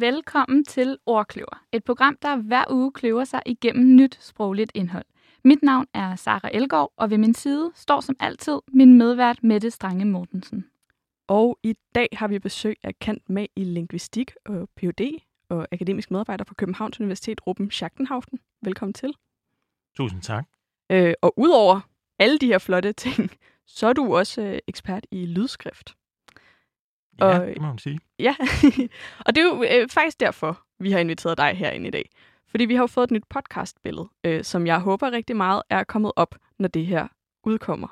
velkommen til Ordkløver, et program, der hver uge kløver sig igennem nyt sprogligt indhold. Mit navn er Sara Elberg, og ved min side står som altid min medvært Mette Strange Mortensen. Og i dag har vi besøg af kendt med i lingvistik og Ph.D. og akademisk medarbejder på Københavns Universitet, Ruben Schachtenhaufen. Velkommen til. Tusind tak. Og udover alle de her flotte ting, så er du også ekspert i lydskrift. Ja, det må man sige. Ja, og det er jo faktisk derfor, vi har inviteret dig herinde i dag. Fordi vi har jo fået et nyt podcastbillede, som jeg håber rigtig meget er kommet op, når det her udkommer.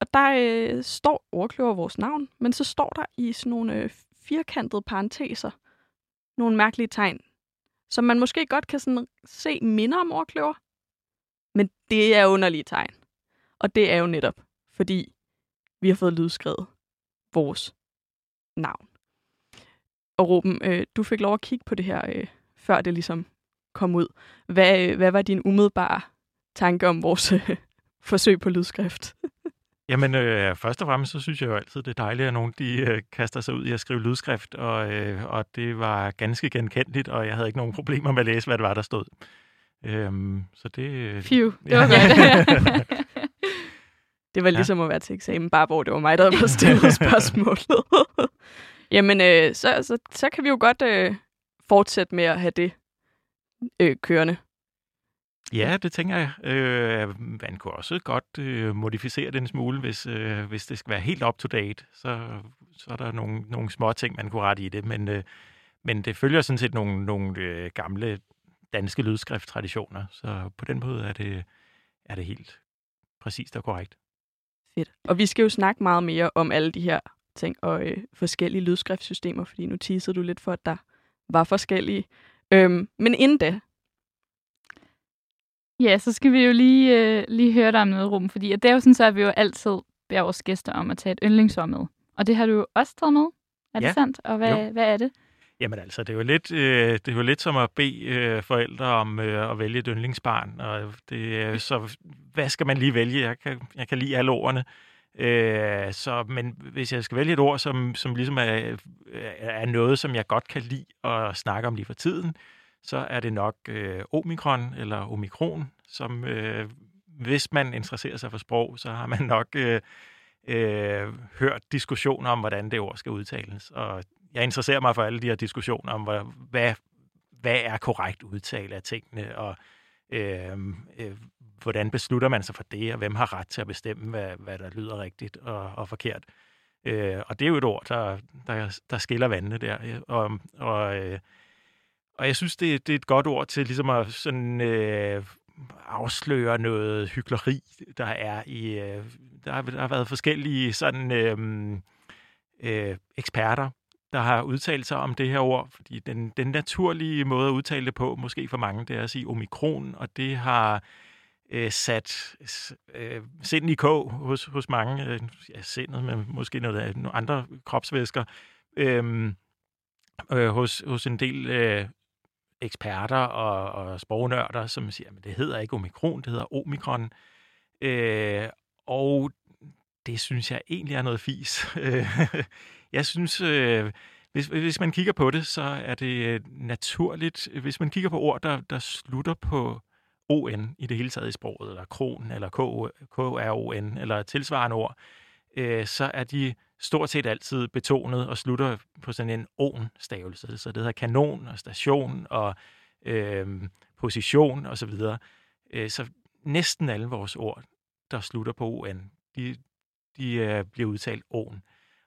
Og der står Ordkløver vores navn, men så står der i sådan nogle firkantede parenteser nogle mærkelige tegn, som man måske godt kan sådan se minder om Ordkløver, men det er underlige tegn. Og det er jo netop, fordi vi har fået lydskrevet vores navn. Og Ruben, du fik lov at kigge på det her, før det ligesom kom ud. Hvad var din umiddelbare tanke om vores forsøg på lydskrift? Jamen, først og fremmest, så synes jeg jo altid, det er dejligt, at nogen de kaster sig ud i at skrive lydskrift, og det var ganske genkendeligt, og jeg havde ikke nogen problemer med at læse, hvad det var, der stod. Så det... Phew, det var godt. Det var ligesom at være til eksamen, bare hvor det var mig, der havde stillet spørgsmålet. Jamen, så kan vi jo godt fortsætte med at have det kørende. Ja, det tænker jeg. Man kunne også godt modificere det en smule, hvis det skal være helt up-to-date. Så er der nogle små ting, man kunne rette i det. Men det følger sådan set nogle gamle danske lydskrifttraditioner. Så på den måde er det helt præcist og korrekt. Fedt. Og vi skal jo snakke meget mere om alle de her ting og forskellige lydskriftsystemer, fordi nu teasede du lidt for, at der var forskellige. Men inden da... Ja, så skal vi jo lige høre dig om noget, Ruben, fordi det er jo sådan, så at vi jo altid beder vores gæster om at tage et yndlingsord med. Og det har du jo også taget med. Er det sandt? Og hvad er det? Jamen altså, det er jo lidt som at bede forældre om at vælge et yndlingsbarn. Og så hvad skal man lige vælge? Jeg kan lide alle ordene. Men hvis jeg skal vælge et ord, som ligesom er noget, som jeg godt kan lide at snakke om lige for tiden, så er det nok omikron eller omikron, som hvis man interesserer sig for sprog, så har man nok hørt diskussioner om, hvordan det ord skal udtales. Og jeg interesserer mig for alle de her diskussioner om, hvad er korrekt udtale af tingene, og hvordan beslutter man sig for det, og hvem har ret til at bestemme, hvad der lyder rigtigt og forkert. Og det er jo et ord, der skiller vandene der. Og jeg synes, det er et godt ord til ligesom at sådan, afsløre noget hykleri, der er i... der har været forskellige sådan, eksperter, der har udtalt sig om det her ord, fordi den naturlige måde at udtale det på, måske for mange, det er at sige omikron, og det har sat sinden i kog hos mange, sindet, men måske nogle andre kropsvæsker, hos en del eksperter og sprognørder, som siger, at det hedder ikke omikron, det hedder omikron. Og det synes jeg egentlig er noget fis. Jeg synes, hvis man kigger på det, så er det naturligt. Hvis man kigger på ord, der slutter på on i det hele taget i sproget, eller kron, eller kron, eller tilsvarende ord, så er de stort set altid betonet og slutter på sådan en on-stavelse. Så det hedder kanon og station og position osv. Så næsten alle vores ord, der slutter på on, de bliver udtalt on.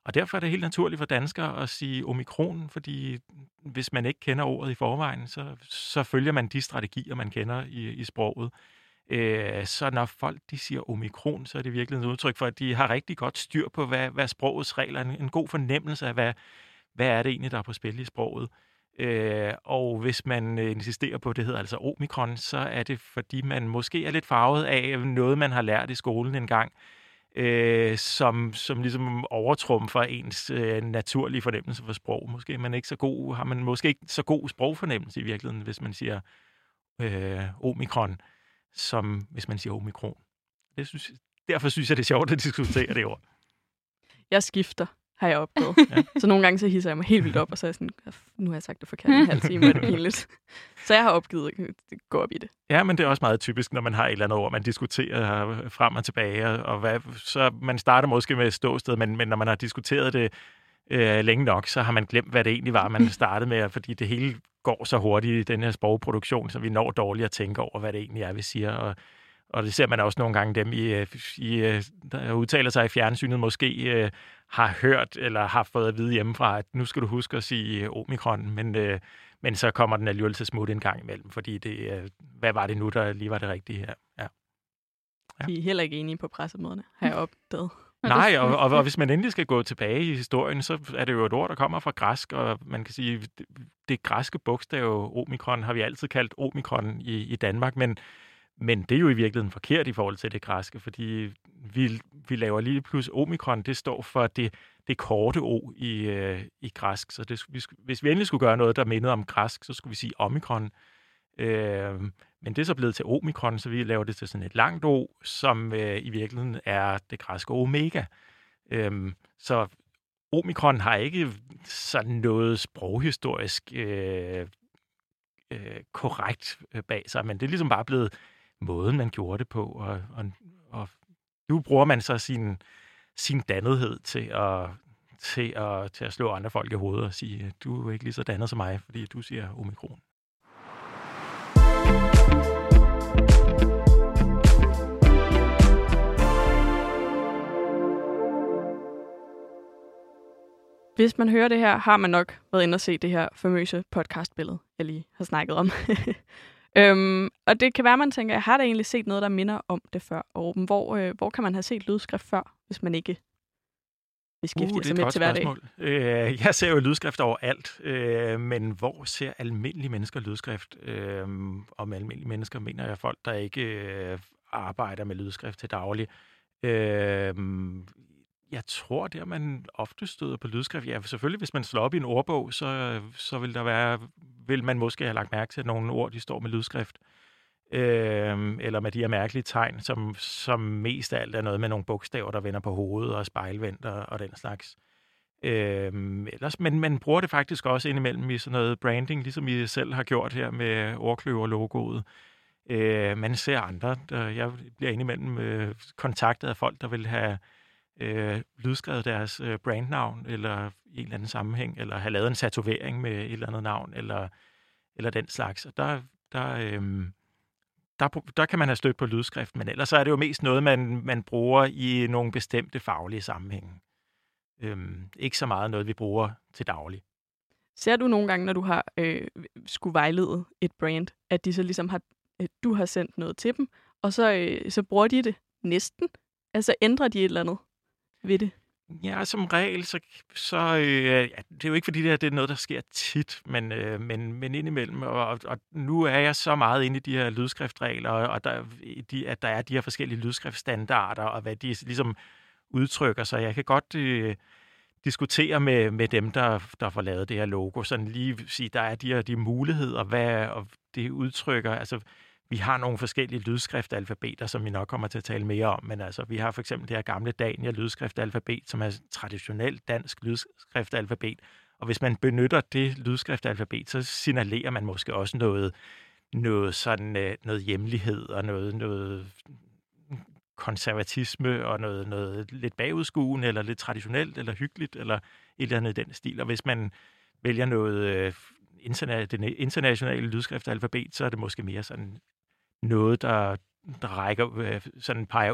Og derfor er det helt naturligt for danskere at sige omikron, fordi hvis man ikke kender ordet i forvejen, så følger man de strategier, man kender i sproget. Så når folk de siger omikron, så er det virkelig et udtryk for, at de har rigtig godt styr på, hvad sprogets regler er. En god fornemmelse af, hvad er det egentlig, der er på spil i sproget. Og hvis man insisterer på, det hedder altså omikron, så er det, fordi man måske er lidt farvet af noget, man har lært i skolen engang, som ligesom overtrumfer ens naturlige fornemmelse for sprog. Har man måske ikke så god sprogfornemmelse i virkeligheden, hvis man siger omikron, som hvis man siger omikron. Derfor synes jeg, det er sjovt at diskutere det ord. Jeg skifter har jeg opdaget. Ja. Så nogle gange så hisser jeg mig helt vildt op, og så er jeg sådan, nu har jeg sagt det forkert en halv time, og det er pinligt. Så jeg har opgivet at gå op i det. Ja, men det er også meget typisk, når man har et eller andet ord, man diskuterer frem og tilbage, og hvad, så man starter måske med et ståsted, men når man har diskuteret det længe nok, så har man glemt, hvad det egentlig var, man startede med, fordi det hele går så hurtigt i den her sprogproduktion, så vi når dårligt at tænke over, hvad det egentlig er, vi siger, og det ser man også nogle gange, dem, der udtaler sig i fjernsynet, måske har hørt eller har fået at vide hjemmefra, at nu skal du huske at sige omikron, men så kommer den alligevel til smut en gang imellem, fordi det, hvad var det nu, der lige var det rigtige her? Ja. Ja. De er heller ikke enige på pressemøderne, har jeg opdaget. Nej, og hvis man endelig skal gå tilbage i historien, så er det jo et ord, der kommer fra græsk, og man kan sige, det græske bogstav omikron har vi altid kaldt omikron i Danmark, men det er jo i virkeligheden forkert i forhold til det græske, fordi vi laver lige plus omikron, det står for det korte o i græsk. Så hvis vi endelig skulle gøre noget, der mindede om græsk, så skulle vi sige omikron. Men det er så blevet til omikron, så vi laver det til sådan et langt o, som i virkeligheden er det græske omega. Så omikron har ikke sådan noget sproghistorisk korrekt bag sig, men det er ligesom bare blevet måden, man gjorde det på, og nu bruger man så sin dannethed til at slå andre folk i hovedet og sige, du er ikke lige så dannet som mig, fordi du siger omikron. Hvis man hører det her, har man nok været inde og se det her famøse podcastbillede, jeg lige har snakket om. Og det kan være, man tænker, jeg har da egentlig set noget, der minder om det før. Og Ruben, hvor kan man have set lydskrift før, hvis man ikke beskæftiger sig med til hverdag? Jeg ser jo lydskrift overalt, men hvor ser almindelige mennesker lydskrift? Og med almindelige mennesker mener jeg folk, der ikke arbejder med lydskrift til daglig. Jeg tror, det er, man ofte støder på lydskrift. Ja, selvfølgelig, hvis man slår op i en ordbog, så vil man måske have lagt mærke til, at nogle ord, de står med lydskrift. Eller med de her mærkelige tegn, som mest af alt er noget med nogle bogstaver, der vender på hovedet og spejlvendt og den slags. Ellers, men man bruger det faktisk også indimellem i sådan noget branding, ligesom I selv har gjort her med ordkløverlogoet. Man ser andre. Jeg bliver indimellem kontaktet af folk, der vil have lydskrevet deres brandnavn eller i en eller anden sammenhæng, eller have lavet en tatovering med et eller andet navn, eller den slags. Og der kan man have stødt på lydskrift, men ellers så er det jo mest noget, man bruger i nogle bestemte faglige sammenhænge. Ikke så meget noget, vi bruger til daglig. Ser du nogle gange, når du har skulle vejlede et brand, at de så ligesom du har sendt noget til dem, og så bruger de det næsten? Altså ændrer de et eller andet ved det? Ja, som regel, det er jo ikke fordi, det er noget, der sker tit, men indimellem, og nu er jeg så meget inde i de her lydskriftregler, og at der er de her forskellige lydskriftstandarder, og hvad de ligesom udtrykker, så jeg kan godt diskutere med dem, der får lavet det her logo, sådan lige sige, der er de her de muligheder, og det udtrykker, altså vi har nogle forskellige lydskriftalfabeter, som vi nok kommer til at tale mere om, men altså, vi har for eksempel det her gamle Dania lydskriftalfabet, som er traditionelt dansk lydskriftalfabet, og hvis man benytter det lydskriftalfabet, så signalerer man måske også noget sådan noget hjemlighed og noget konservatisme og noget lidt bagudskuende eller lidt traditionelt eller hyggeligt eller et eller andet i den stil, og hvis man vælger noget internationale lydskriftsalfabet, så er det måske mere sådan noget, der rækker, sådan peger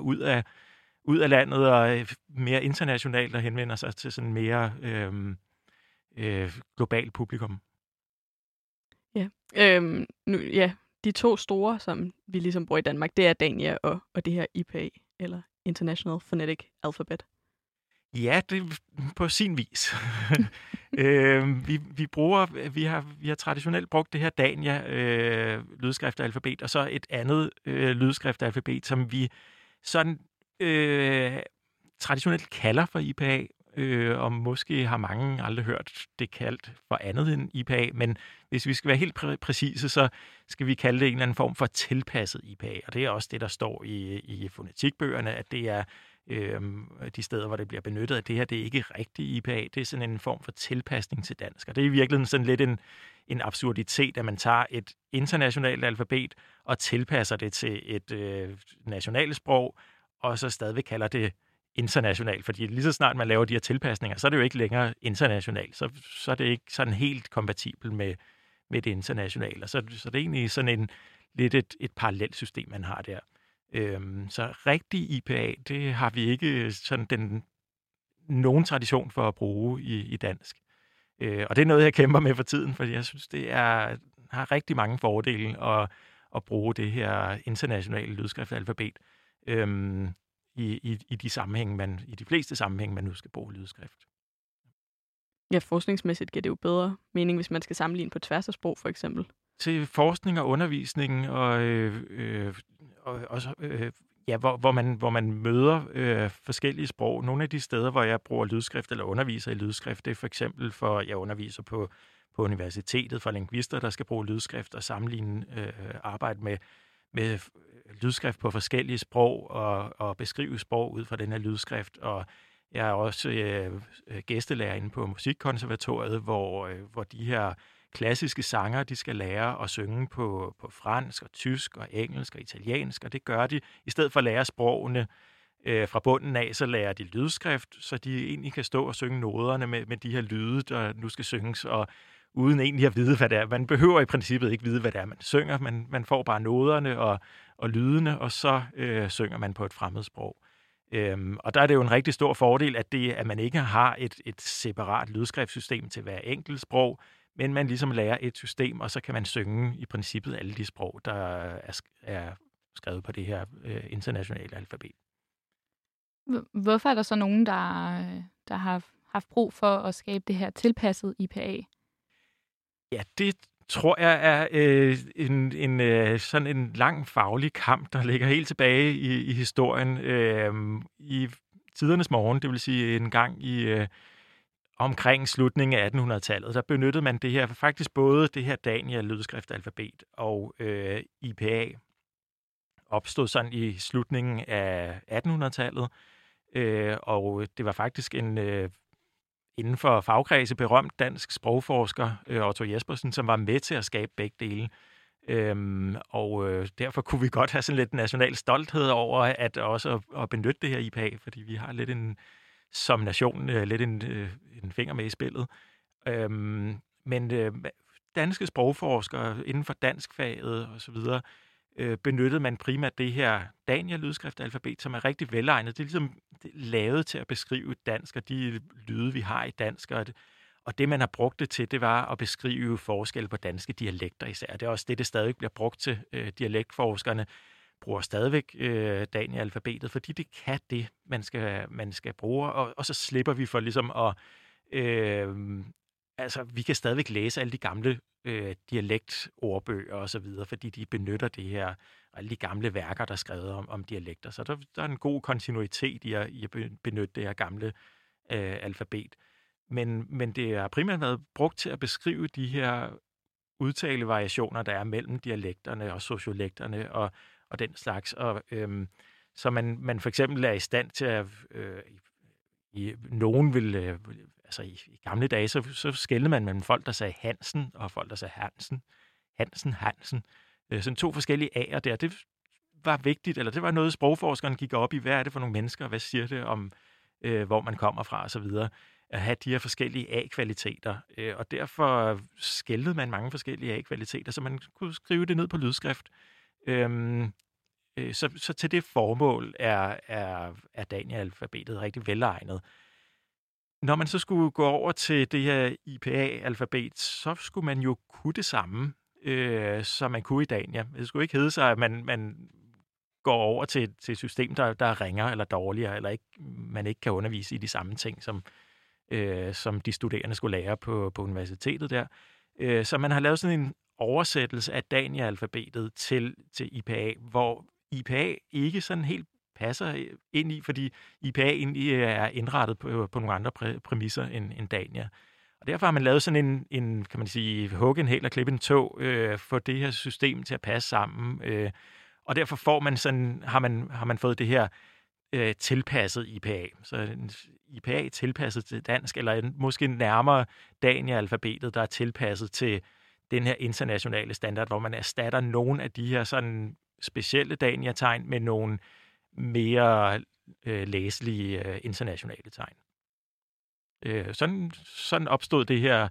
ud af landet og mere internationalt, der henvender sig til sådan mere global publikum. Ja. De to store, som vi ligesom bruger i Danmark, det er Dania og det her IPA, eller International Phonetic Alphabet. Ja, det på sin vis. Vi har traditionelt brugt det her Dania lydskriftalfabet, og så et andet lydskriftalfabet, som vi sådan traditionelt kalder for IPA, og måske har mange aldrig hørt det kaldt for andet end IPA, men hvis vi skal være helt præcise, så skal vi kalde det en eller anden form for tilpasset IPA, og det er også det, der står i fonetikbøgerne, at det er de steder, hvor det bliver benyttet, at det her, det er ikke rigtig IPA, det er sådan en form for tilpasning til dansk. Og det er i virkeligheden sådan lidt en absurditet, at man tager et internationalt alfabet og tilpasser det til et nationalt sprog, og så stadigvæk kalder det internationalt, fordi lige så snart man laver de her tilpasninger, så er det jo ikke længere internationalt, så er det ikke sådan helt kompatibel med det internationale, så det er egentlig sådan lidt et parallelt system, man har der. Så rigtig IPA, det har vi ikke sådan nogen tradition for at bruge i dansk. Og det er noget, jeg kæmper med for tiden, fordi jeg synes, det har rigtig mange fordele at bruge det her internationale lydskriftsalfabet i de sammenhæng, i de fleste sammenhæng, man nu skal bruge lydskrift. Ja, forskningsmæssigt giver det jo bedre mening, hvis man skal sammenligne på tværs af sprog, for eksempel. Til forskning og undervisning, hvor man møder forskellige sprog. Nogle af de steder, hvor jeg bruger lydskrift eller underviser i lydskrift, det er for eksempel, jeg underviser på universitetet for lingvister, der skal bruge lydskrift og sammenligne arbejde med lydskrift på forskellige sprog og beskrive sprog ud fra den her lydskrift. Og jeg er også gæstelærer inde på Musikkonservatoriet, hvor de her klassiske sanger, de skal lære at synge på fransk og tysk og engelsk og italiensk, og det gør de. I stedet for at lære sprogene fra bunden af, så lærer de lydskrift, så de egentlig kan stå og synge noderne med de her lyde, der nu skal synges, og uden egentlig at vide, hvad det er. Man behøver i princippet ikke vide, hvad det er, man synger. Man får bare noderne og lydene, og så synger man på et fremmedsprog. Og der er det jo en rigtig stor fordel, at man ikke har et separat lydskriftssystem til hver enkelt sprog, men man ligesom lærer et system, og så kan man synge i princippet alle de sprog, der er skrevet på det her internationale alfabet. Hvorfor er der så nogen, der har haft brug for at skabe det her tilpasset IPA? Ja, det tror jeg er sådan en lang faglig kamp, der ligger helt tilbage i historien. I tidernes morgen, det vil sige en gang i... Omkring slutningen af 1800-tallet, der benyttede man det her, faktisk både det her Dania lydskriftsalfabet og IPA opstod sådan i slutningen af 1800-tallet, og det var faktisk en inden for fagkredse berømt dansk sprogforsker, Otto Jespersen, som var med til at skabe begge dele. Og derfor kunne vi godt have sådan lidt national stolthed over at også at benytte det her IPA, fordi vi har lidt som nation lidt en finger med i spillet. Men danske sprogforskere inden for danskfaget osv., benyttede man primært det her Dania-lydskriftsalfabet, som er rigtig velegnet. Det er ligesom lavet til at beskrive dansk og de lyde, vi har i dansk. Og det, man har brugt det til, det var at beskrive forskelle på danske dialekter især. Det er også det stadig bliver brugt til. Dialektforskerne bruger stadigvæk Dania-alfabetet, fordi det kan det, man skal bruge, og så slipper vi for ligesom at... vi kan stadigvæk læse alle de gamle dialektordbøger og så videre, fordi de benytter det her, alle de gamle værker, der er skrevet om dialekter. Så der er en god kontinuitet i at benytte det her gamle alfabet. Men det har primært været brugt til at beskrive de her udtalevariationer, der er mellem dialekterne og sociolekterne og den slags, så man for eksempel er i stand til at i gamle dage, så skelnede man mellem folk, der sagde Hansen, og folk, der sagde Hansen. Sådan to forskellige A'er der. Det var vigtigt, eller det var noget, sprogforskeren gik op i. Hvad er det for nogle mennesker, hvad siger det om, hvor man kommer fra, og så videre. At have de her forskellige A-kvaliteter, og derfor skelnede man mange forskellige A-kvaliteter, så man kunne skrive det ned på lydskrift. Så til det formål er Dania-alfabetet rigtig velegnet. Når man så skulle gå over til det her IPA-alfabet, så skulle man jo kunne det samme, som man kunne i Dania. Det skulle ikke hedde sig, at man går over til et system, der ringer eller dårligere, eller ikke, man ikke kan undervise i de samme ting, som de studerende skulle lære på universitetet der. Så man har lavet sådan en oversættelse af Dania-alfabetet til IPA, hvor IPA ikke sådan helt passer ind i, fordi IPA egentlig er indrettet på nogle andre præmisser end Dania. Og derfor har man lavet sådan en kan man sige, hugge en hæl og klippe en tå, for det her system til at passe sammen. Og derfor får man sådan, har man fået det her tilpasset IPA. Så en IPA tilpasset til dansk, eller måske nærmere Dania-alfabetet, der er tilpasset til den her internationale standard, hvor man erstatter nogle af de her sådan specielle Dania-tegn med nogle mere læselige internationale tegn. Sådan opstod det her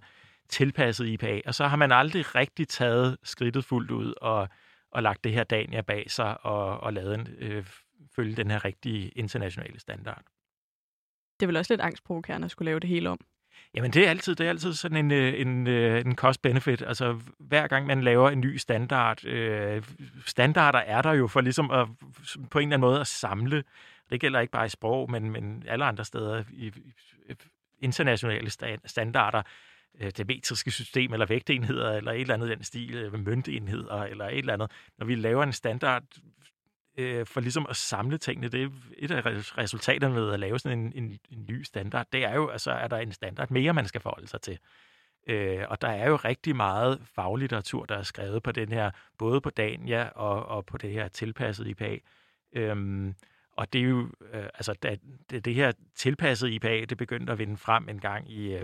tilpasset IPA, og så har man aldrig rigtig taget skridtet fuldt ud og lagt det her Dania bag sig og lavet en, følge den her rigtige internationale standard. Det er vel også lidt angstprovokerende at skulle lave det hele om? Jamen det er altid sådan en cost-benefit. Altså hver gang man laver en ny standard, standarder er der jo for ligesom at, på en eller anden måde at samle. Det gælder ikke bare i sprog, men alle andre steder i internationale standarder. Det metriske system, eller vægtenheder, eller et eller andet den stil, møntenheder, eller et eller andet. Når vi laver en standard for ligesom at samle tingene, det er et af resultaterne ved at lave sådan en ny standard, det er jo, altså er der en standard mere, man skal forholde sig til. Og der er jo rigtig meget faglitteratur, der er skrevet på den her, både på Dania og på det her tilpassede IPA. Og det er jo, altså det her tilpassede IPA, det begyndte at vinde frem en gang i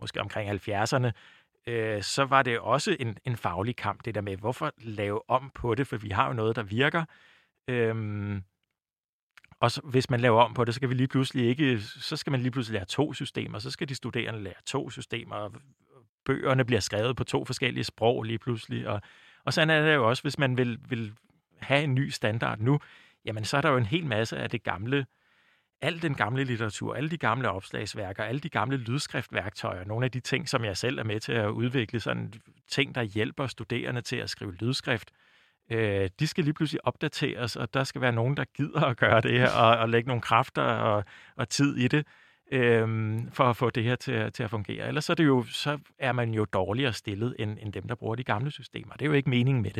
måske omkring 70'erne, så var det også en faglig kamp, det der med, hvorfor lave om på det, for vi har jo noget, der virker. Og så, hvis man laver om på det, så skal man lige pludselig lære to systemer, så skal de studerende lære to systemer, og bøgerne bliver skrevet på to forskellige sprog lige pludselig. Og sådan er det jo også, hvis man vil have en ny standard nu, jamen så er der jo en hel masse af det gamle, al den gamle litteratur, alle de gamle opslagsværker, alle de gamle lydskriftværktøjer, nogle af de ting, som jeg selv er med til at udvikle, sådan ting, der hjælper studerende til at skrive lydskrift, de skal lige pludselig opdateres, og der skal være nogen, der gider at gøre det her, og lægge nogle kræfter og tid i det, for at få det her til at fungere. Ellers så er man jo dårligere stillet, end dem, der bruger de gamle systemer. Det er jo ikke meningen med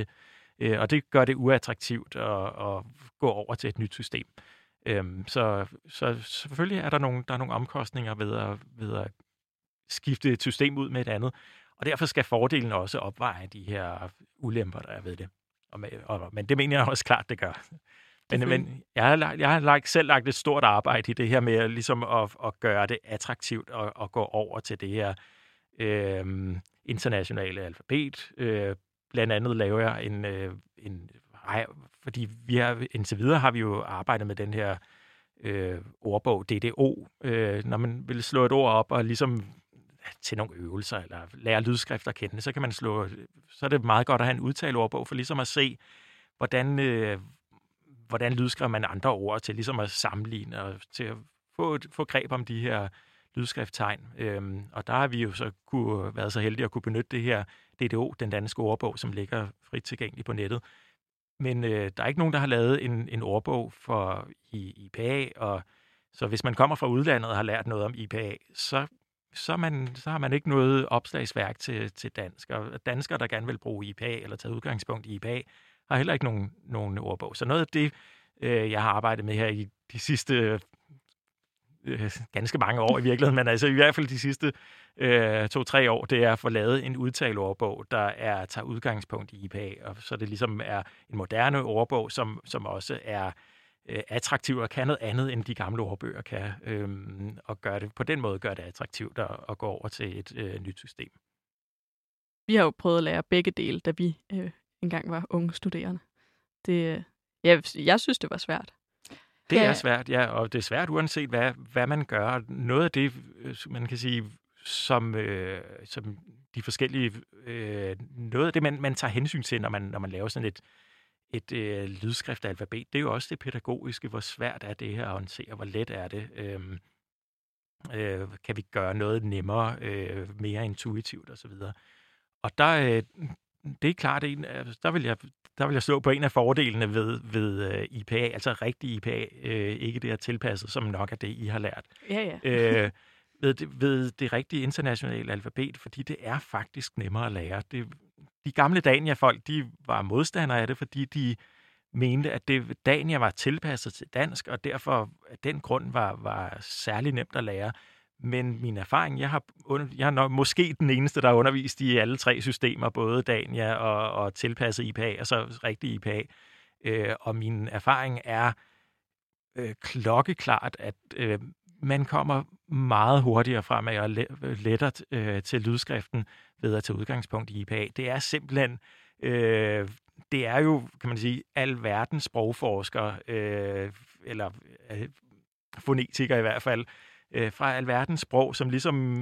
det. Og det gør det uattraktivt at gå over til et nyt system. Så selvfølgelig er der er nogle omkostninger ved at skifte et system ud med et andet, og derfor skal fordelen også opveje de her ulemper, der er ved det. Men det mener jeg også klart, det gør. Men jeg har selv lagt et stort arbejde i det her med ligesom at gøre det attraktivt at gå over til det her internationale alfabet. Blandt andet laver jeg fordi indtil videre har vi jo arbejdet med den her ordbog DDO. Når man vil slå et ord op og ligesom til nogle øvelser eller lære lydskrift at kende, så er det meget godt at have en udtaleordbog for ligesom at se, hvordan lydskriver man andre ord til ligesom at sammenligne og til at få greb om de her lydskrifttegn. Og der har vi jo så været så heldige at kunne benytte det her DDO, den danske ordbog, som ligger frit tilgængelig på nettet. Men der er ikke nogen, der har lavet en ordbog for IPA, og så hvis man kommer fra udlandet og har lært noget om IPA, så har man ikke noget opslagsværk til dansk. Og danskere, der gerne vil bruge IPA eller tage udgangspunkt i IPA, har heller ikke nogen ordbog. Så noget af det, jeg har arbejdet med her i de sidste ganske mange år i virkeligheden, men altså i hvert fald de sidste 2-3 år, det er at få lavet en udtaleordbog, der tager udgangspunkt i IPA, og så det ligesom er en moderne ordbog, som også er attraktiv og kan noget andet, end de gamle ordbøger kan, og på den måde gør det attraktivt at gå over til et nyt system. Vi har jo prøvet at lære begge dele, da vi engang var unge studerende. Jeg synes, det var svært. Det er svært, ja, og det er svært uanset hvad man gør. Noget af det, man kan sige, som de forskellige, noget af det, man tager hensyn til, når man laver sådan et lydskriftalfabet, det er jo også det pædagogiske. Hvor svært er det her at håndtere? Hvor let er det? Kan vi gøre noget nemmere, mere intuitivt osv.? Og det er klart, der vil jeg slå på en af fordelene ved IPA, altså rigtig IPA, ikke det her tilpasset, som nok er det, I har lært. Ja, ja. Ved det rigtige internationale alfabet, fordi det er faktisk nemmere at lære. De gamle Dania-folk, de var modstandere af det, fordi de mente, at Dania var tilpasset til dansk, og derfor af den grund var særlig nemt at lære. Men min erfaring, jeg er måske den eneste, der har undervist i alle tre systemer, både Dania og tilpasset IPA, og så rigtig IPA. Og min erfaring er klokkeklart, at man kommer meget hurtigere fremad og lettere til lydskriften ved at tage udgangspunkt i IPA. Det er simpelthen, det er jo, kan man sige, al verdens sprogforskere, eller fonetikere i hvert fald, fra al verdens sprog, som ligesom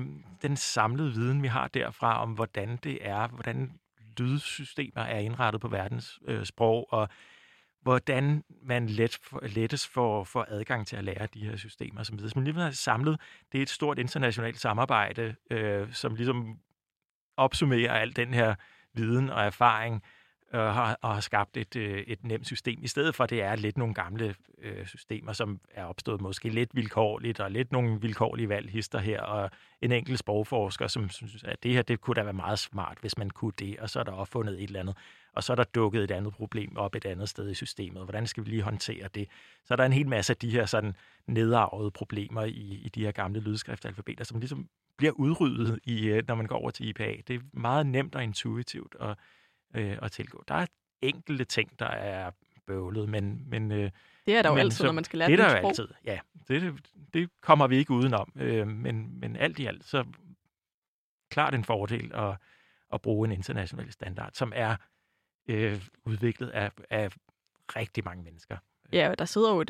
den samlede viden, vi har derfra om, hvordan det er, hvordan lydsystemer er indrettet på verdens sprog, og hvordan man lettest får adgang til at lære de her systemer osv. Så man ligesom har samlet, det er et stort internationalt samarbejde, som ligesom opsummerer al den her viden og erfaring, og har skabt et nemt system, i stedet for, at det er lidt nogle gamle systemer, som er opstået måske lidt vilkårligt, og lidt nogle vilkårlige valghister her, og en enkelt sprogforsker, som synes, at det her, det kunne da være meget smart, hvis man kunne det, og så er der opfundet et eller andet, og så er der dukket et andet problem op et andet sted i systemet. Hvordan skal vi lige håndtere det? Så er der en hel masse af de her sådan nedarvede problemer i de her gamle lydskriftalfabeter, som ligesom bliver udryddet, når man går over til IPA. Det er meget nemt og intuitivt at tilgå. Der er enkelte ting, der er bøvlet, men det er der jo altid, når man skal lære det sprog. Det er der jo altid, ja. Det kommer vi ikke udenom. Men alt i alt, så klart en fordel at bruge en international standard, som er udviklet af rigtig mange mennesker. Ja, der sidder jo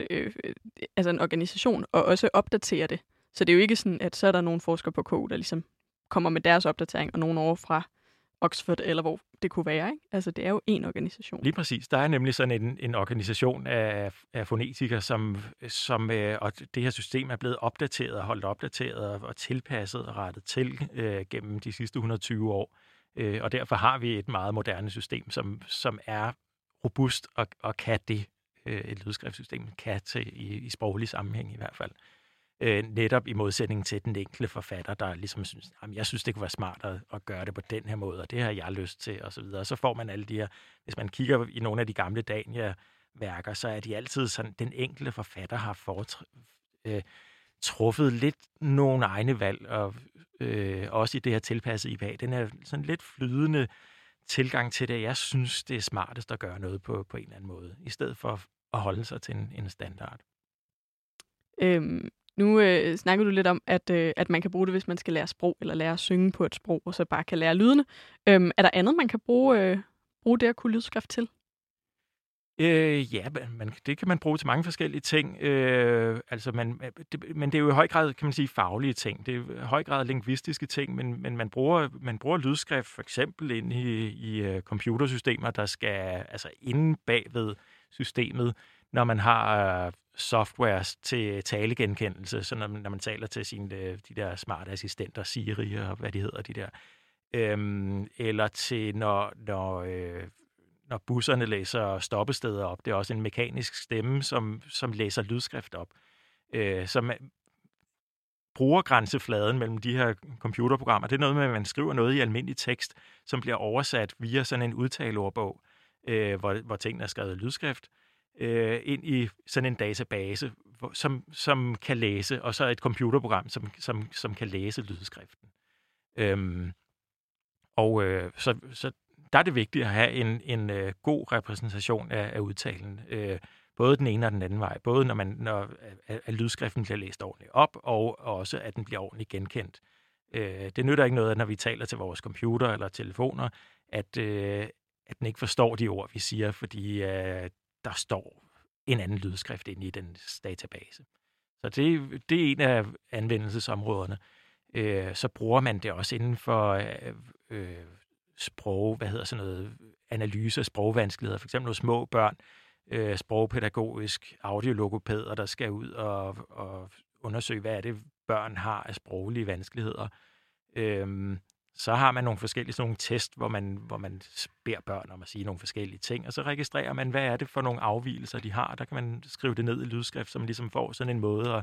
en organisation og også opdaterer det. Så det er jo ikke sådan, at så er der nogle forskere på KU, der ligesom kommer med deres opdatering, og nogen over fra Oxford, eller hvor det kunne være, ikke? Altså, det er jo en organisation. Lige præcis. Der er nemlig sådan en organisation af fonetikere, som og det her system er blevet opdateret og holdt opdateret og tilpasset og rettet til gennem de sidste 120 år. Og derfor har vi et meget moderne system, som er robust og kan det, et lydskriftssystem kan til i sproglig sammenhæng i hvert fald. Netop i modsætning til den enkelte forfatter, der ligesom synes, jeg synes, det kunne være smart at gøre det på den her måde, og det har jeg lyst til, og så videre. Og så får man alle de her, hvis man kigger i nogle af de gamle Dania-værker, så er de altid sådan, den enkelte forfatter har truffet lidt nogle egne valg, og også i det her tilpasset IPA. Den er sådan lidt flydende tilgang til det. Jeg synes, det er smartest at gøre noget på en eller anden måde, i stedet for at holde sig til en standard. Nu snakker du lidt om, at man kan bruge det, hvis man skal lære sprog, eller lære at synge på et sprog, og så bare kan lære lydene. Er der andet, man kan bruge det at kunne lydskrift til? Ja, det kan man bruge til mange forskellige ting. Men det er jo i høj grad, kan man sige, faglige ting. Det er i høj grad lingvistiske ting, men man bruger lydskrift for eksempel inde i computersystemer, der skal inde bagved systemet, når man har softwares til talegenkendelse, så når man taler til de der smarte assistenter, Siri og hvad de hedder, de der. Eller til, når busserne læser stoppesteder op. Det er også en mekanisk stemme, som læser lydskrift op. Så man bruger grænsefladen mellem de her computerprogrammer. Det er noget med, at man skriver noget i almindelig tekst, som bliver oversat via sådan en udtaleordbog, hvor tingene er skrevet i lydskrift, ind i sådan en database, som kan læse, og så et computerprogram, som kan læse lydskriften. Så der er det vigtigt at have en god repræsentation af udtalen, både den ene og den anden vej, både når lydskriften bliver læst ordentligt op, og også at den bliver ordentligt genkendt. Det nytter ikke noget, når vi taler til vores computer eller telefoner, at den ikke forstår de ord, vi siger, fordi der står en anden lydskrift inde i den database. Så det er en af anvendelsesområderne. Så bruger man det også inden for sprog, analyse af sprogvanskeligheder, for eksempel hos små børn, sprogpædagogisk, audiologopæder, der skal ud og undersøge, hvad er det, børn har af sproglige vanskeligheder. Så har man nogle forskellige sådan nogle test, hvor man beder børn om at sige nogle forskellige ting, og så registrerer man, hvad er det for nogle afvigelser, de har. Der kan man skrive det ned i lydskrift, så man ligesom får sådan en måde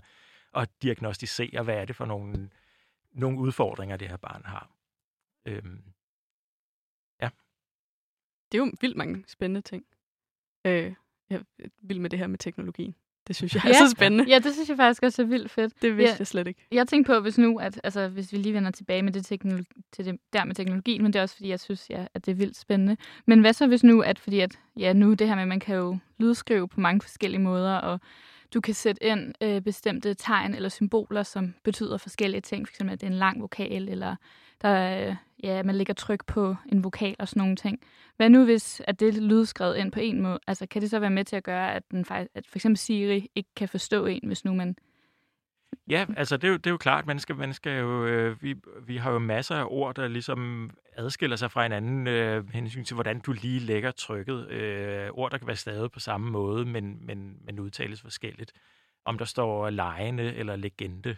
at diagnostisere, hvad er det for nogle udfordringer, det her barn har. Ja. Det er jo vildt mange spændende ting. Jeg er vild med det her med teknologien. Det synes jeg er så spændende. Ja, det synes jeg faktisk også er vildt fedt. Det vidste jeg slet ikke. Jeg tænkte på, hvis vi lige vender tilbage med det med teknologien, men det er også fordi, jeg synes, at det er vildt spændende. Men hvad så hvis nu, at nu det her med, at man kan jo lydskrive på mange forskellige måder, og Du kan sætte ind bestemte tegn eller symboler, som betyder forskellige ting. For eksempel, at det er en lang vokal, eller der, man lægger tryk på en vokal og sådan nogle ting. Hvad nu hvis at det er lydskrevet ind på en måde? Altså, kan det så være med til at gøre, at den faktisk, at for eksempel Siri ikke kan forstå en, hvis nu man... Ja, altså det er jo klart, vi har jo masser af ord, der ligesom adskiller sig fra hinanden hensyn til, hvordan du lige lægger trykket. Ord, der kan være stavet på samme måde, men udtales forskelligt. Om der står legende eller legende,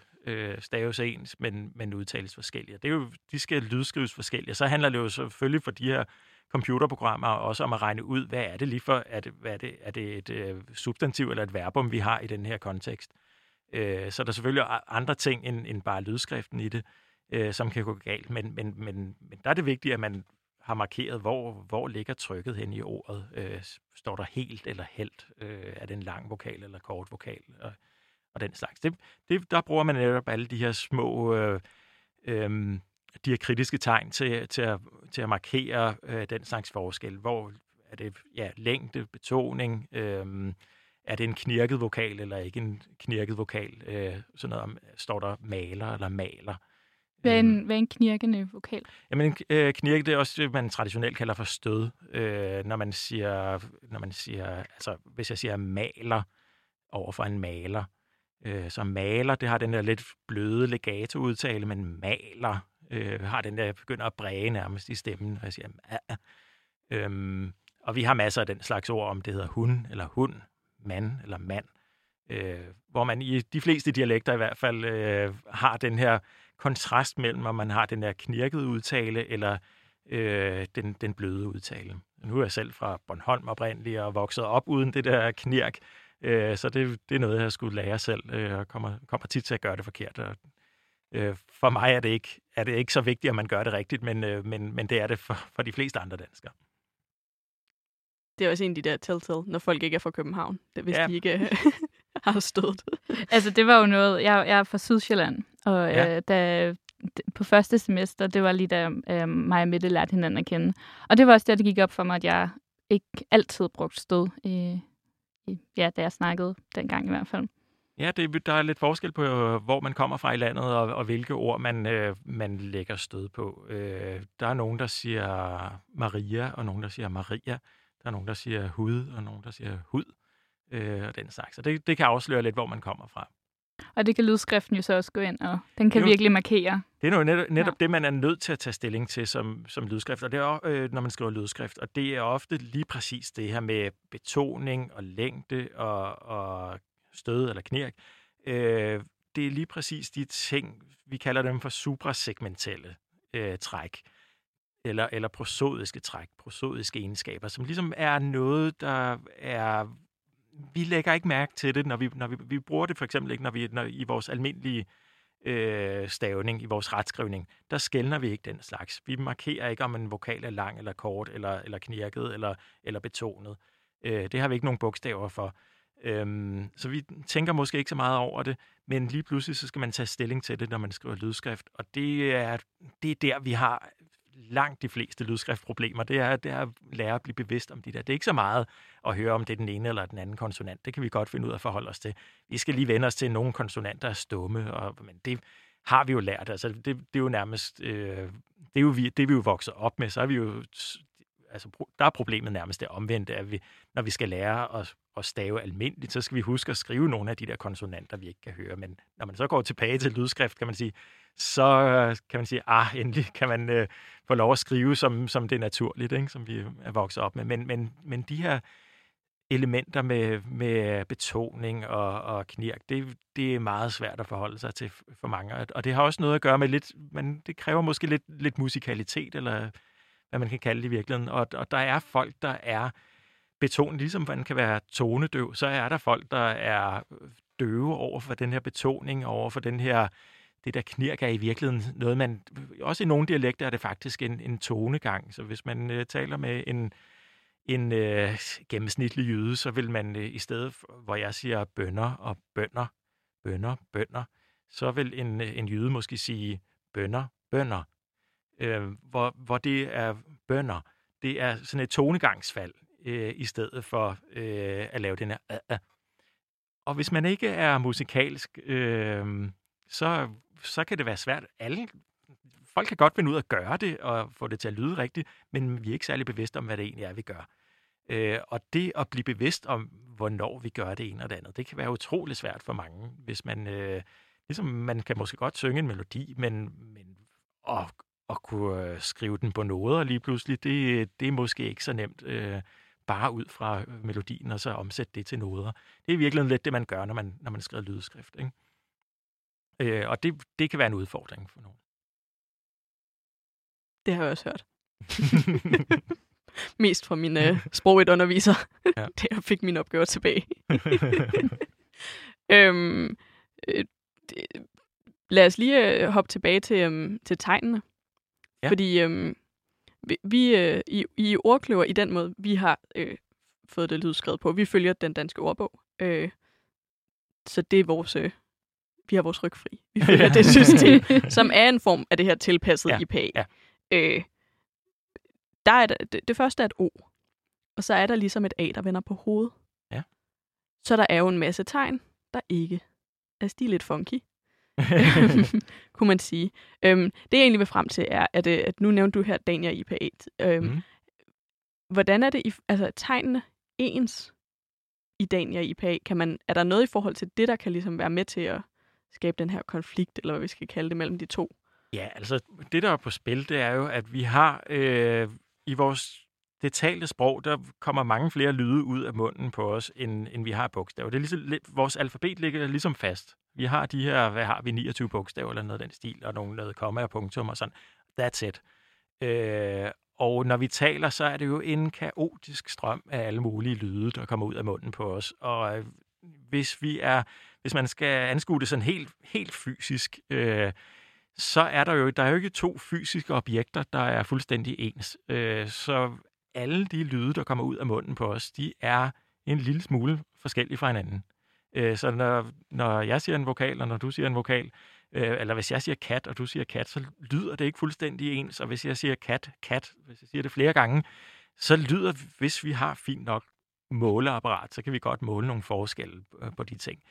staves ens, men udtales forskelligt. Det er jo, de skal lydskrives forskelligt. Så handler det jo selvfølgelig for de her computerprogrammer også om at regne ud, hvad er det lige for, er det et substantiv eller et verbum, vi har i den her kontekst. Så der er selvfølgelig andre ting end bare lydskriften i det, som kan gå galt, men der er det vigtigt, at man har markeret, hvor ligger trykket hen i ordet. Står der helt eller helt? Er det en lang vokal eller kort vokal? Og den slags. Der bruger man netop alle de her små de her kritiske tegn til at markere den slags forskel. Hvor er det længde, betoning... Er det en knirket vokal eller ikke en knirket vokal? Sådan noget om, står der maler eller maler? Hvad er en knirkende vokal? Jamen knirke, det er også det, man traditionelt kalder for stød. Når man siger, altså hvis jeg siger maler over for en maler, så maler, det har den der lidt bløde legato-udtale, men maler har den der, begynder at bræge nærmest i stemmen, og jeg siger og vi har masser af den slags ord, om det hedder hun eller hun, mand eller mand, hvor man i de fleste dialekter i hvert fald har den her kontrast mellem, om man har den her knirkede udtale eller den bløde udtale. Nu er jeg selv fra Bornholm oprindeligt og vokset op uden det der knirk, så det er noget, jeg skulle lære selv og kommer tit til at gøre det forkert. For mig er det ikke så vigtigt, at man gør det rigtigt, men det er det for de fleste andre danskere. Det er også en af de der telltale, når folk ikke er fra København, hvis de ikke har stået. Altså, det var jo noget... Jeg er fra Sydsjælland, og på første semester, det var lige da mig og Mette lærte hinanden at kende. Og det var også der, det gik op for mig, at jeg ikke altid brugte stød, da jeg snakkede dengang i hvert fald. Ja, der er lidt forskel på, hvor man kommer fra i landet, og hvilke ord man lægger stød på. Der er nogen, der siger Maria, og nogen, der siger Maria. Der er nogen, der siger hud, og nogen, der siger hud, og den slags. Så det kan afsløre lidt, hvor man kommer fra. Og det kan lydskriften jo så også gå ind, og den kan virkelig markere. Det er jo netop det, man er nødt til at tage stilling til som lydskrift, og det er, når man skriver lydskrift. Og det er ofte lige præcis det her med betoning og længde og stød eller knirk. Det er lige præcis de ting, vi kalder dem for suprasegmentelle træk. Eller prosodiske træk, prosodiske egenskaber, som ligesom er noget, der er... Vi lægger ikke mærke til det, når vi bruger det for eksempel ikke, når i vores almindelige stavning, i vores retskrivning. Der skelner vi ikke den slags. Vi markerer ikke, om en vokal er lang eller kort, eller knirket, eller betonet. Det har vi ikke nogen bogstaver for. Så vi tænker måske ikke så meget over det, men lige pludselig så skal man tage stilling til det, når man skriver lydskrift. Og det er der, vi har... langt de fleste lydskriftproblemer, det er at lære at blive bevidst om de der. Det er ikke så meget at høre, om det er den ene eller den anden konsonant. Det kan vi godt finde ud af at forholde os til. Vi skal lige vende os til nogle konsonanter er stumme, men det har vi jo lært. Altså, det er jo nærmest... det er vi jo vokset op med. Så er vi jo... Altså, der er problemet nærmest det omvendte, at vi, når vi skal lære at stave almindeligt, så skal vi huske at skrive nogle af de der konsonanter, vi ikke kan høre. Men når man så går tilbage til lydskrift, kan man sige, endelig kan man få lov at skrive, som det er naturligt, ikke? Som vi er vokset op med. Men de her elementer med betoning og knirk, det er meget svært at forholde sig til for mange. Og det har også noget at gøre med lidt, men det kræver måske lidt musikalitet, eller hvad man kan kalde det i virkeligheden. Og der er folk, der er betonet, ligesom man kan være tonedøv, så er der folk, der er døve over for den her betoning, over for den her... Det der knirk er i virkeligheden noget, man... Også i nogle dialekter er det faktisk en tonegang. Så hvis man taler med en gennemsnitlig jyde, så vil man i stedet, hvor jeg siger bønner og bønner, så vil en jyde måske sige bønner. Hvor det er bønner. Det er sådan et tonegangsfald i stedet for at lave den her Og hvis man ikke er musikalsk, så kan det være svært. Folk kan godt finde ud af at gøre det og få det til at lyde rigtigt, men vi er ikke særlig bevidste om, hvad det egentlig er, vi gør. Og det at blive bevidst om, hvornår vi gør det ene og det andet, det kan være utrolig svært for mange. Hvis man, ligesom man kan måske godt synge en melodi, men at kunne skrive den på noder lige pludselig, det er måske ikke så nemt. Bare ud fra melodien og så omsætte det til noder. Det er virkelig lidt det, man gør, når man skriver lydskrift. Ikke? Og det kan være en udfordring for nogen. Det har jeg også hørt. Mest fra min sprogunderviser, ja. Da jeg fik min opgave tilbage. Lad os lige hoppe tilbage til tegnene. Ja. Fordi vi i ordkløver i den måde, vi har fået det lydskrevet på, vi følger den danske ordbog. Så det er vores... vi har vores rygfri. Vi følger det system, som er en form af det her tilpassede IPA. Ja. Der er det første er et O, og så er der ligesom et A, der vender på hovedet. Ja. Så der er jo en masse tegn, der ikke er de lidt funky, kunne man sige. Det jeg egentlig vil frem til er, at nu nævnte du her Dania IPA. Hvordan er det, altså tegnene ens i Dania IPA? Er der noget i forhold til det, der kan ligesom være med til at skabe den her konflikt, eller hvad vi skal kalde det, mellem de to? Ja, altså det, der er på spil, det er jo, at vi har i vores det talte sprog, der kommer mange flere lyde ud af munden på os, end vi har bogstaver. Det er ligesom, vores alfabet ligger ligesom fast. Vi har de her, 29 bogstaver eller noget af den stil, og noget komma og punktum og sådan. That's it. Og når vi taler, så er det jo en kaotisk strøm af alle mulige lyde, der kommer ud af munden på os. Og hvis man skal anskue det sådan helt fysisk... så er der er jo ikke to fysiske objekter, der er fuldstændig ens. Så alle de lyde, der kommer ud af munden på os, de er en lille smule forskellige fra hinanden. Så når jeg siger en vokal, og når du siger en vokal, eller hvis jeg siger kat, og du siger kat, så lyder det ikke fuldstændig ens. Og hvis jeg siger kat, hvis jeg siger det flere gange, så lyder, hvis vi har fint nok måleapparat, så kan vi godt måle nogle forskelle på de ting.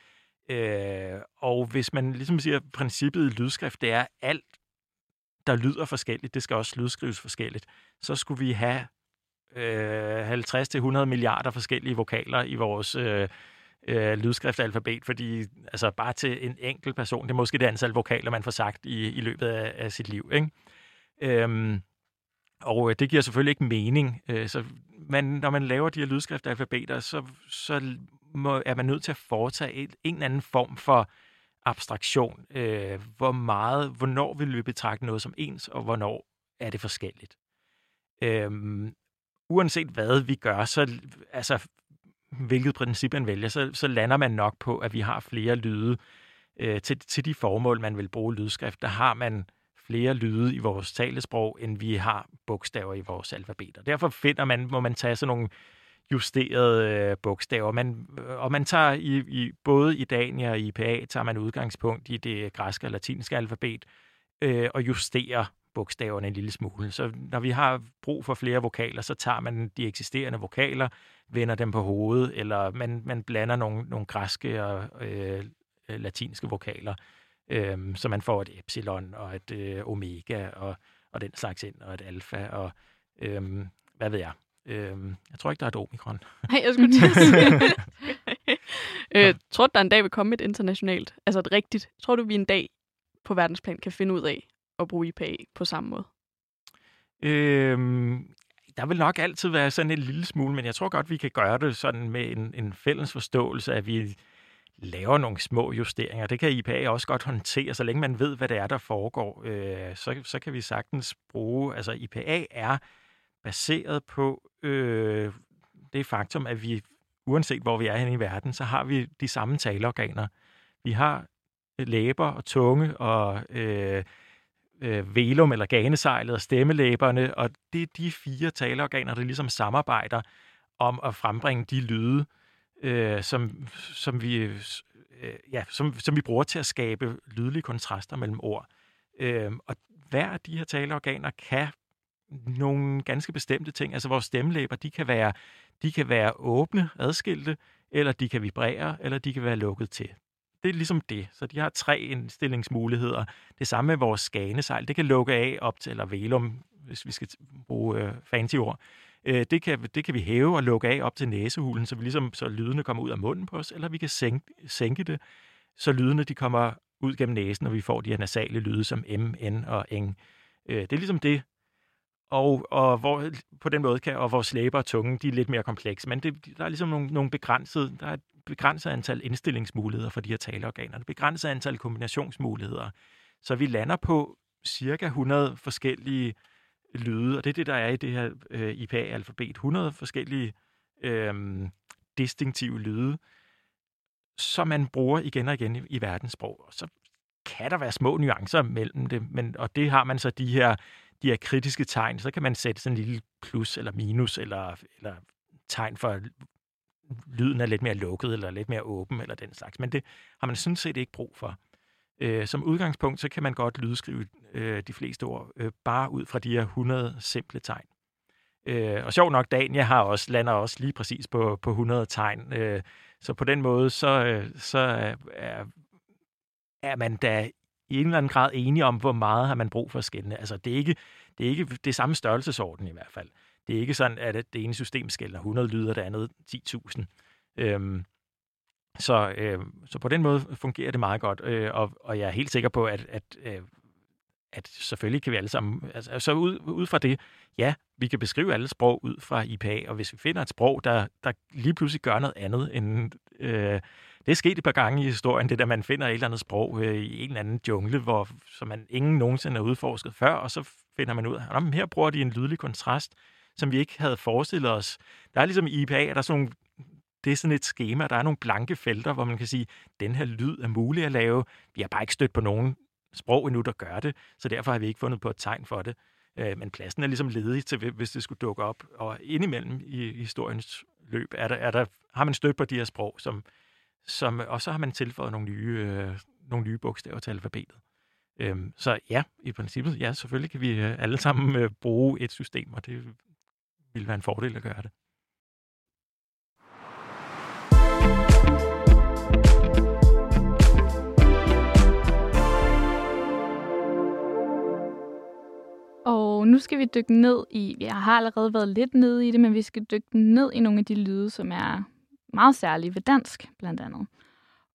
Og hvis man ligesom siger, at princippet i lydskrift, det er alt, der lyder forskelligt, det skal også lydskrives forskelligt, så skulle vi have 50-100 milliarder forskellige vokaler i vores lydskriftalfabet, fordi altså bare til en enkelt person, det er måske det antal vokaler, man får sagt i løbet af sit liv. Ikke? Og det giver selvfølgelig ikke mening. Så når man laver de her lydskriftalfabeter, så er man nødt til at foretage en eller anden form for abstraktion. Hvornår vil vi betragte noget som ens, og hvornår er det forskelligt? Uanset hvad vi gør, så altså hvilket princip man vælger, så lander man nok på, at vi har flere lyde. Til de formål, man vil bruge lydskrift, der har man flere lyde i vores talesprog, end vi har bogstaver i vores alfabeter. Derfor må man tage sådan nogle justerede bogstaver. Og man tager både i Dania og IPA, tager man udgangspunkt i det græske og latinske alfabet, og justerer bogstaverne en lille smule. Så når vi har brug for flere vokaler, så tager man de eksisterende vokaler, vender dem på hovedet, eller man blander nogle græske og latinske vokaler, så man får et epsilon og et omega og den slags ind, og et alfa og hvad ved jeg. Jeg tror ikke, der er et omikron. Nej, jeg skulle til at sige. Tror du, der en dag vil komme et internationalt, altså et rigtigt? Tror du, vi en dag på verdensplan kan finde ud af at bruge IPA på samme måde? Der vil nok altid være sådan en lille smule, men jeg tror godt, vi kan gøre det sådan med en fælles forståelse, at vi laver nogle små justeringer. Det kan IPA også godt håndtere, så længe man ved, hvad det er, der foregår. Så kan vi sagtens bruge... Altså, IPA er... baseret på det faktum, at vi, uanset hvor vi er henne i verden, så har vi de samme taleorganer. Vi har læber og tunge og velum eller ganesejlet og stemmelæberne, og det er de fire taleorganer, der ligesom samarbejder om at frembringe de lyde, som vi bruger til at skabe lydlige kontraster mellem ord. Og hver af de her taleorganer kan nogle ganske bestemte ting. Altså vores stemmelæber, de kan være åbne, adskilte, eller de kan vibrere, eller de kan være lukket til. Det er ligesom det. Så de har tre indstillingsmuligheder. Det samme med vores skanesejl. Det kan lukke af op til, eller velum, hvis vi skal bruge fancy ord. Det kan vi hæve og lukke af op til næsehulen, så vi ligesom, så lydene kommer ud af munden på os, eller vi kan sænke det, så lydene de kommer ud gennem næsen, og vi får de her nasale lyde som M, N og N. Det er ligesom det. Og hvor, på den måde kan, og vores læber og tunge, de er lidt mere komplekse, men der er ligesom der er et begrænset antal indstillingsmuligheder for de her taleorganer, et begrænset antal kombinationsmuligheder. Så vi lander på cirka 100 forskellige lyde, og det er det, der er i det her IPA-alfabet. 100 forskellige distinktive lyde, som man bruger igen og igen i verdenssprog. Så kan der være små nuancer mellem det, og det har man så de her kritiske tegn, så kan man sætte sådan en lille plus eller minus, eller tegn for, at lyden er lidt mere lukket, eller lidt mere åben, eller den slags. Men det har man sådan set ikke brug for. Som udgangspunkt, så kan man godt lydskrive de fleste ord, bare ud fra de her 100 simple tegn. Og sjovt nok, Dania lander også lige præcis på 100 tegn. Så på den måde, så er man da i en eller anden grad enige om, hvor meget har man brug for at skelne. Altså, det er ikke det samme størrelsesorden i hvert fald. Det er ikke sådan, at det ene system skelner 100 lyde, og det andet 10.000. Så på den måde fungerer det meget godt, og jeg er helt sikker på, at selvfølgelig kan vi alle sammen... Altså, så ud fra det, ja, vi kan beskrive alle sprog ud fra IPA, og hvis vi finder et sprog, der lige pludselig gør noget andet end... Det er sket et par gange i historien, det der, man finder et eller andet sprog i en eller anden jungle, som man ingen nogensinde har udforsket før, og så finder man ud af, at her bruger de en lydlig kontrast, som vi ikke havde forestillet os. Der er ligesom i IPA, det er sådan et skema, der er nogle blanke felter, hvor man kan sige, den her lyd er mulig at lave. Vi har bare ikke stødt på nogen sprog endnu, der gør det, så derfor har vi ikke fundet på et tegn for det. Men pladsen er ligesom ledig til, hvis det skulle dukke op. Og indimellem i historiens løb har man stødt på de her sprog, og så har man tilføjet nogle nye bogstaver til alfabetet. Så ja, i princippet, ja, selvfølgelig kan vi alle sammen bruge et system, og det ville være en fordel at gøre det. Og nu skal vi dykke ned i, jeg har allerede været lidt nede i det, men vi skal dykke ned i nogle af de lyde, som er meget særlige ved dansk, blandt andet.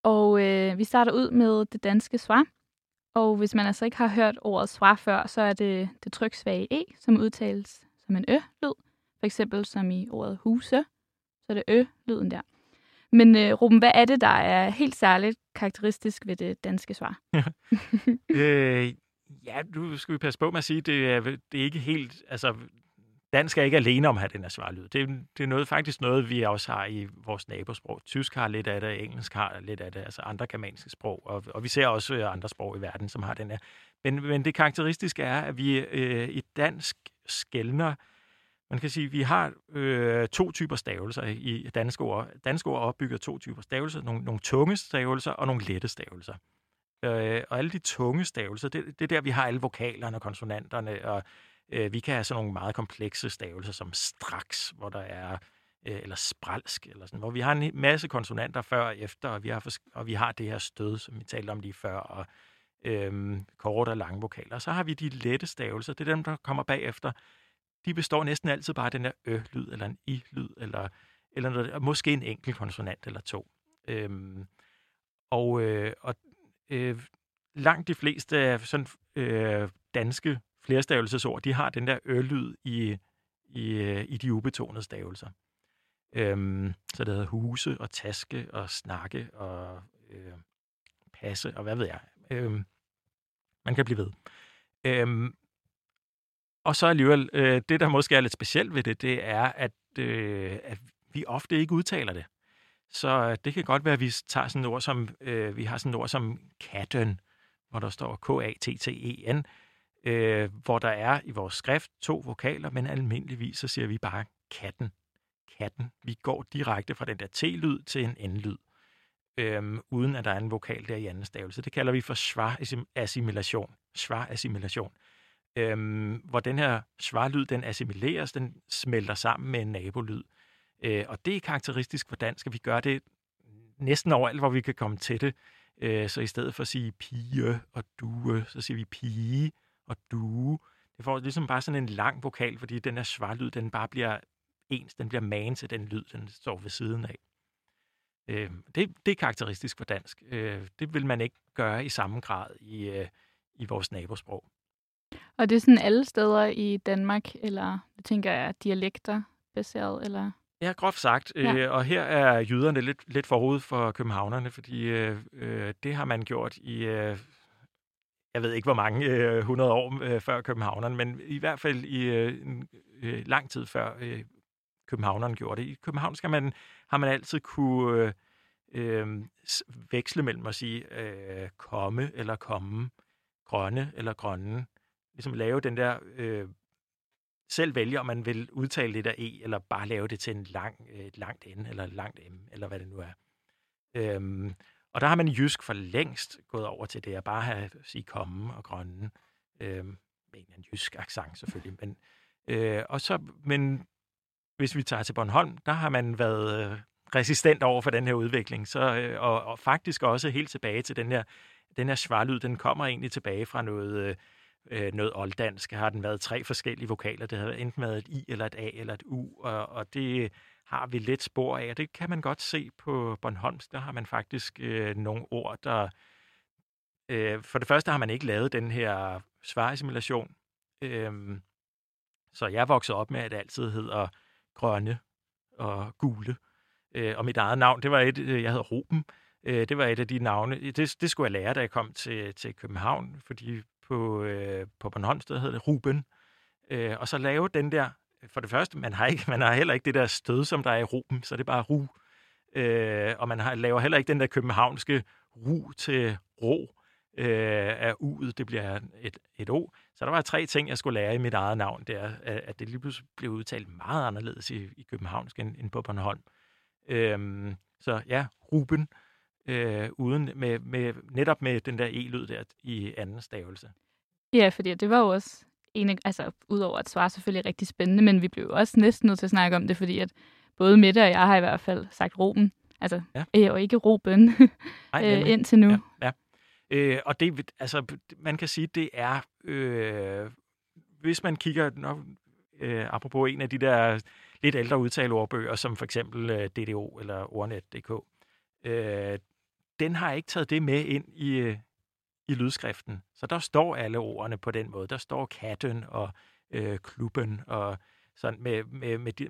Og vi starter ud med det danske svar. Og hvis man altså ikke har hørt ordet svar før, så er det det tryksvage e, som udtales som en ø-lyd. For eksempel som i ordet huse, så er det ø-lyden der. Men Ruben, hvad er det, der er helt særligt karakteristisk ved det danske svar? Ja, nu skal vi passe på med at sige, det er ikke helt... Altså, dansk er ikke alene om at have den her svarlyd. Det er faktisk noget, vi også har i vores nabosprog. Tysk har lidt af det, engelsk har lidt af det, altså andre germanske sprog. Og vi ser også andre sprog i verden, som har den her. Men det karakteristiske er, at vi i dansk skelner... Man kan sige, at vi har to typer stavelser i danske ord. Danske ord opbygger to typer stavelser. Nogle tunge stavelser og nogle lette stavelser. Og alle de tunge stavelser, det er der, vi har alle vokalerne og konsonanterne, og vi kan have sådan nogle meget komplekse stavelser som straks, hvor der er, eller spralsk, eller sådan, hvor vi har en masse konsonanter før og efter, og vi har det her stød, som vi talte om lige før, og korte og lange vokaler. Og så har vi de lette stavelser, det er dem, der kommer bagefter. De består næsten altid bare af den her ø-lyd, eller en i-lyd, eller noget, måske en enkelt konsonant eller to. Langt de fleste af sådan, danske flerstavelsesord, de har den der ø-lyd i de ubetonede stavelser. Så det hedder huse og taske og snakke og passe og hvad ved jeg. Man kan blive ved. Og så alligevel, det der måske er lidt specielt ved det er, at vi ofte ikke udtaler det. Så det kan godt være, at vi tager sådan et ord som, vi har sådan et ord som katten, hvor der står K-A-T-T-E-N, hvor der er i vores skrift to vokaler, men almindeligvis så siger vi bare katten. Katten. Vi går direkte fra den der T-lyd til en N-lyd, uden at der er en vokal der i anden stavelse. Det kalder vi for schwa-assimilation. Schwa-assimilation. Hvor den her schwa-lyd, den assimileres, den smelter sammen med en nabolyd. Og det er karakteristisk for dansk, at vi gør det næsten overalt, hvor vi kan komme til det. Så i stedet for at sige pige og due, så siger vi pige og due. Det får ligesom bare sådan en lang vokal, fordi den her svarlyd, den bare bliver ens, den bliver magen til den lyd, den står ved siden af. Det er karakteristisk for dansk. Det vil man ikke gøre i samme grad i vores nabosprog. Og det er sådan alle steder i Danmark, eller jeg tænker jeg, dialekter baseret, eller? Ja, groft sagt. Ja. Og her er jyderne lidt forud for københavnerne, fordi det har man gjort i, jeg ved ikke hvor mange 100 år før københavnerne, men i hvert fald i lang tid før københavnerne gjorde det. I København har man altid kunne veksle mellem at sige komme eller komme, grønne eller grønne. Ligesom lave den der, selv vælge, om man vil udtale det der E, eller bare lave det til et langt N, eller et langt M, eller hvad det nu er. Og der har man i jysk for længst gået over til det, at bare have at sige komme og grønne. Med en jysk accent selvfølgelig. Men hvis vi tager til Bornholm, der har man været resistent over for den her udvikling, og faktisk også helt tilbage til den her svarlyd, den kommer egentlig tilbage fra noget olddansk. Har den været 3 forskellige vokaler. Det har enten været et I, eller et A, eller et U, og det har vi lidt spor af, og det kan man godt se på Bornholms. Der har man faktisk nogle ord, der... for det første har man ikke lavet den her svaresimulation. Så jeg voksede op med, at det altid hedder grønne og gule. Og mit eget navn, det var jeg hedder Ruben. Det var et af de navne. Det skulle jeg lære, da jeg kom til København, fordi på Bornholm sted hedder det Ruben. Og så lave den der, for det første, man har heller ikke det der stød, som der er i Ruben, så det er bare ru. Og man laver heller ikke den der københavnske ru til ro af u'et, det bliver et o. Så der var 3 ting, jeg skulle lære i mit eget navn, der, at det lige pludselig blev udtalt meget anderledes i københavnsk end på Bornholm. Så ja, Ruben. Uden med netop med den der e-lyd der i anden stavelse. Ja, fordi det var jo også udover at svare selvfølgelig rigtig spændende, men vi blev også næsten nødt til at snakke om det, fordi at både Mette og jeg har i hvert fald sagt Ruben, altså ja. Og ikke Ruben indtil nu. Ja. Og det, altså man kan sige, det er hvis man kigger apropos en af de der lidt ældre udtaleordbøger, som for eksempel DDO eller ordnet.dk. Den har ikke taget det med ind i lydskriften. Så der står alle ordene på den måde. Der står katten og klubben og sådan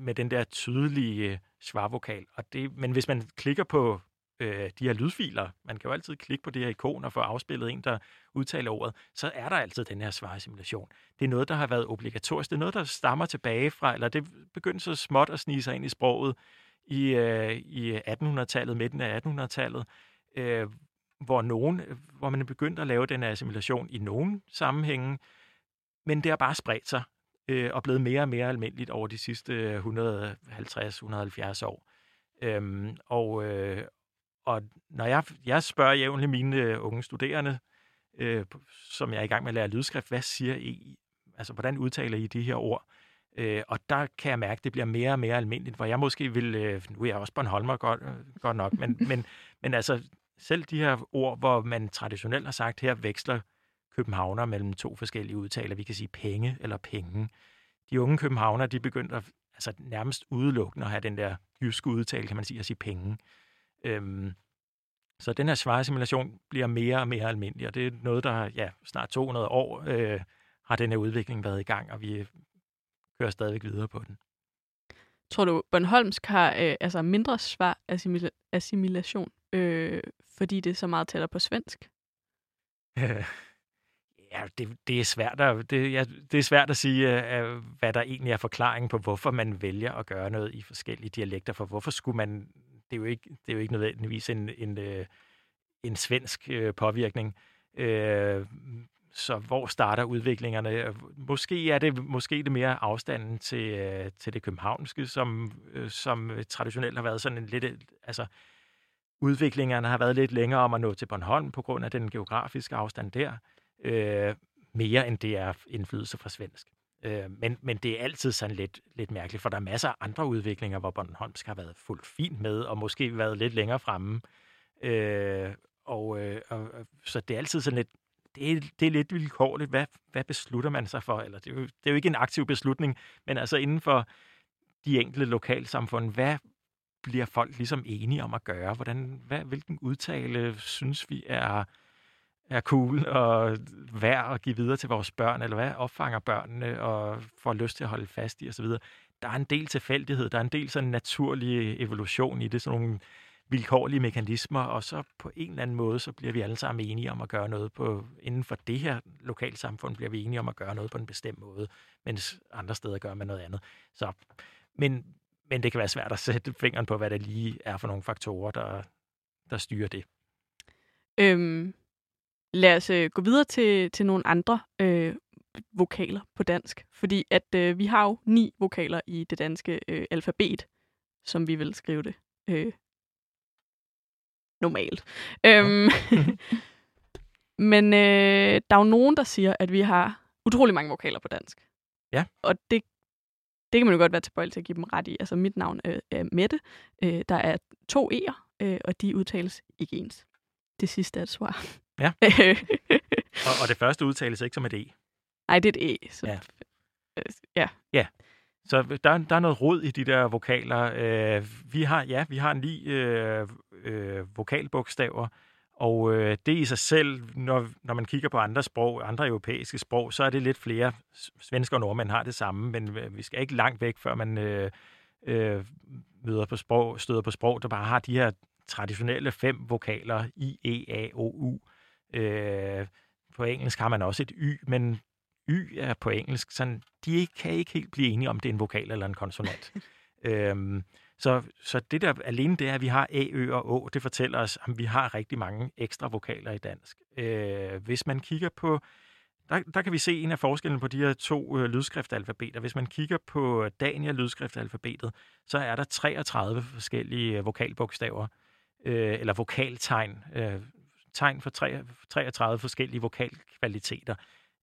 med den der tydelige svarvokal. Men hvis man klikker på de her lydfiler, man kan jo altid klikke på de her ikoner for at afspille en, der udtaler ordet, så er der altid den her svaresimulation. Det er noget, der har været obligatorisk. Det er noget, der stammer tilbage fra, eller det begyndte så småt at snige sig ind i sproget, i 1800-tallet, midten af 1800-tallet, hvor man begyndte at lave den her assimilation i nogen sammenhænge, men det har bare spredt sig og blevet mere og mere almindeligt over de sidste 150-170 år. Og når jeg spørger jævnligt mine unge studerende, som jeg er i gang med at lære lydskrift, hvad siger I? Altså, hvordan udtaler I de her ord? Og der kan jeg mærke, at det bliver mere og mere almindeligt, hvor jeg måske vil... Nu er jeg også bornholmer godt nok, men altså selv de her ord, hvor man traditionelt har sagt, her veksler københavner mellem 2 forskellige udtaler. Vi kan sige penge eller penge. De unge københavner, de begyndte at, altså nærmest udelukkende at have den der jyske udtale, kan man sige, at sige penge. Så den her svaresimulation bliver mere og mere almindelig, og det er noget, der snart 200 år har den her udvikling været i gang, og vi kører stadigvæk videre på den. Tror du, bornholmsk har mindre svar assimilation, fordi det er så meget tættere på svensk? Det er svært at, det er svært at sige, hvad der egentlig er forklaringen på, hvorfor man vælger at gøre noget i forskellige dialekter, for hvorfor skulle man... Det er jo ikke nødvendigvis en svensk påvirkning. Så hvor starter udviklingerne? Måske er det mere afstanden til det københavnske, som traditionelt har været sådan en lidt... Altså, udviklingerne har været lidt længere om at nå til Bornholm på grund af den geografiske afstand der, mere end det er indflydelse fra svensk. Men det er altid sådan lidt mærkeligt, for der er masser af andre udviklinger, hvor bornholmsk har været fuldt fint med, og måske været lidt længere fremme. Så det er altid sådan lidt, det er lidt vilkårligt. Hvad beslutter man sig for? Eller det er jo ikke en aktiv beslutning, men altså inden for de enkelte lokalsamfund, hvad bliver folk ligesom enige om at gøre? Hvilken udtale synes vi er cool og værd at give videre til vores børn, eller hvad opfanger børnene og får lyst til at holde fast i osv.? Der er en del tilfældighed, der er en del sådan naturlig evolution i det, sådan nogle vilkårlige mekanismer, og så på en eller anden måde, så bliver vi alle sammen enige om at gøre noget inden for det her lokalsamfund, bliver vi enige om at gøre noget på en bestemt måde, mens andre steder gør man noget andet. Men det kan være svært at sætte fingeren på, hvad det lige er for nogle faktorer, der styrer det. Lad os gå videre til nogle andre vokaler på dansk, fordi at vi har jo 9 vokaler i det danske alfabet, som vi vil skrive det normalt. Men der er jo nogen, der siger, at vi har utrolig mange vokaler på dansk. Ja. Og det kan man jo godt være tilbøjelig til at give dem ret i. Altså mit navn er Mette. Der er 2 E'er, og de udtales ikke ens. Det sidste er et svar. Ja. og det første udtales ikke som et E. Nej, det er et E. Så... Ja. Ja. Så der er noget rod i de der vokaler. Vi har 9 vokalbogstaver, og det i sig selv, når man kigger på andre sprog, andre europæiske sprog, så er det lidt flere. Svensker og nordmænd har det samme, men vi skal ikke langt væk, før man støder på sprog, der bare har de her traditionelle 5 vokaler, I, E, A, O, U. På engelsk har man også et Y, men Y er på engelsk sådan, de kan ikke helt blive enige om, det er en vokal eller en konsonant. Så det der alene, det er, at vi har A, Ø og Å, det fortæller os, at vi har rigtig mange ekstra vokaler i dansk. Hvis man kigger på, der kan vi se en af forskellen på de her 2 lydskriftalfabeter. Hvis man kigger på Dania lydskriftalfabetet, så er der 33 forskellige vokalbogstaver, eller vokaltegn, tegn for 33 forskellige vokalkvaliteter.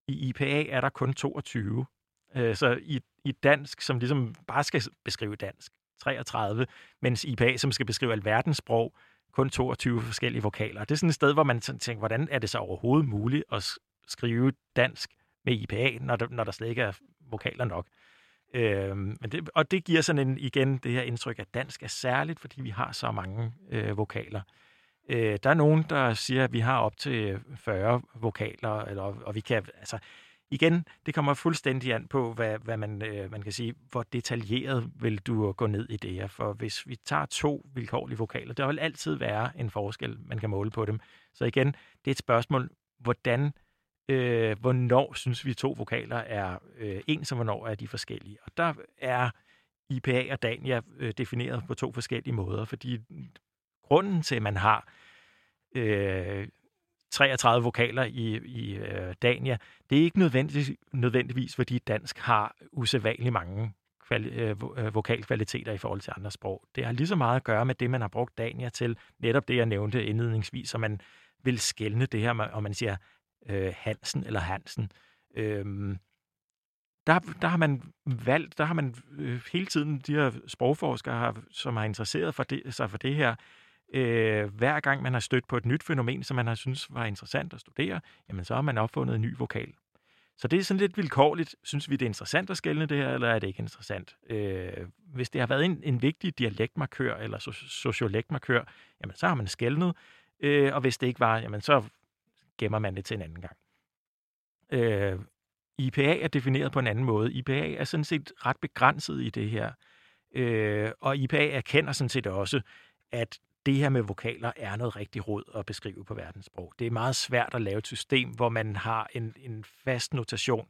I IPA er der kun 22. Så i dansk, som ligesom bare skal beskrive dansk, 33, mens IPA, som skal beskrive alverdens sprog, kun 22 forskellige vokaler. Det er sådan et sted, hvor man tænker, hvordan er det så overhovedet muligt at skrive dansk med IPA, når der slet ikke er vokaler nok. Og det giver sådan igen det her indtryk, at dansk er særligt, fordi vi har så mange vokaler. Der er nogen, der siger, at vi har op til 40 vokaler, og vi kan... Altså, igen, det kommer fuldstændig an på, hvad man kan sige, hvor detaljeret vil du gå ned i det her. For hvis vi tager 2 vilkårlige vokaler, der vil altid være en forskel, man kan måle på dem. Så igen, det er et spørgsmål, hvornår synes vi 2 vokaler er ens, og hvornår er de forskellige. Og der er IPA og Dania defineret på 2 forskellige måder, fordi grunden til, at man har 33 vokaler i Dania, det er ikke nødvendigvis, fordi dansk har usædvanligt mange vokalkvaliteter i forhold til andre sprog. Det har lige så meget at gøre med det, man har brugt Dania til, netop det, jeg nævnte indledningsvis, så man vil skelne det her, og man siger Hansen eller Hansen. Der har man hele tiden, de her sprogforskere, som har interesseret sig for det her, hver gang man har stødt på et nyt fænomen, som man har syntes var interessant at studere, jamen så har man opfundet en ny vokal. Så det er sådan lidt vilkårligt. Synes vi, det er interessant at skelne det her, eller er det ikke interessant? Hvis det har været en vigtig dialektmarkør eller sociolektmarkør, jamen så har man skelnet, og hvis det ikke var, jamen så gemmer man det til en anden gang. IPA er defineret på en anden måde. IPA er sådan set ret begrænset i det her, og IPA erkender sådan set også, at det her med vokaler er noget rigtig rod at beskrive på verdenssprog. Det er meget svært at lave et system, hvor man har en fast notation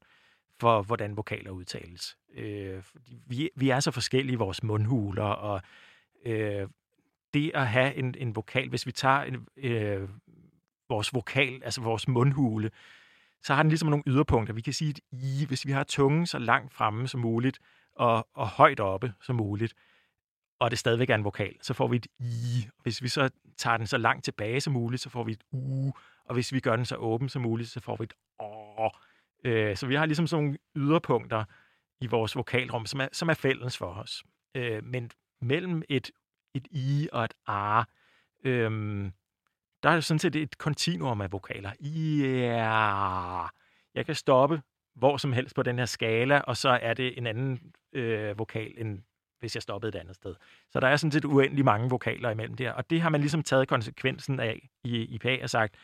for, hvordan vokaler udtales. Vi er så forskellige i vores mundhuler, og det at have en vokal, hvis vi tager vores vokal, altså vores mundhule, så har den ligesom nogle yderpunkter. Vi kan sige et i, hvis vi har tungen så langt fremme som muligt, og højt oppe som muligt, og det stadigvæk er en vokal, så får vi et i. Hvis vi så tager den så langt tilbage som muligt, så får vi et u. Og hvis vi gør den så åben som muligt, så får vi et å. Så vi har ligesom sådan nogle yderpunkter i vores vokalrum, som er fælles for os. Men mellem et i og et a, der er sådan set et kontinuum af vokaler. Yeah. Jeg kan stoppe hvor som helst på den her skala, og så er det en anden vokal, end hvis jeg stoppede et andet sted. Så der er sådan set uendelig mange vokaler imellem der, og det har man ligesom taget konsekvensen af i IPA og sagt,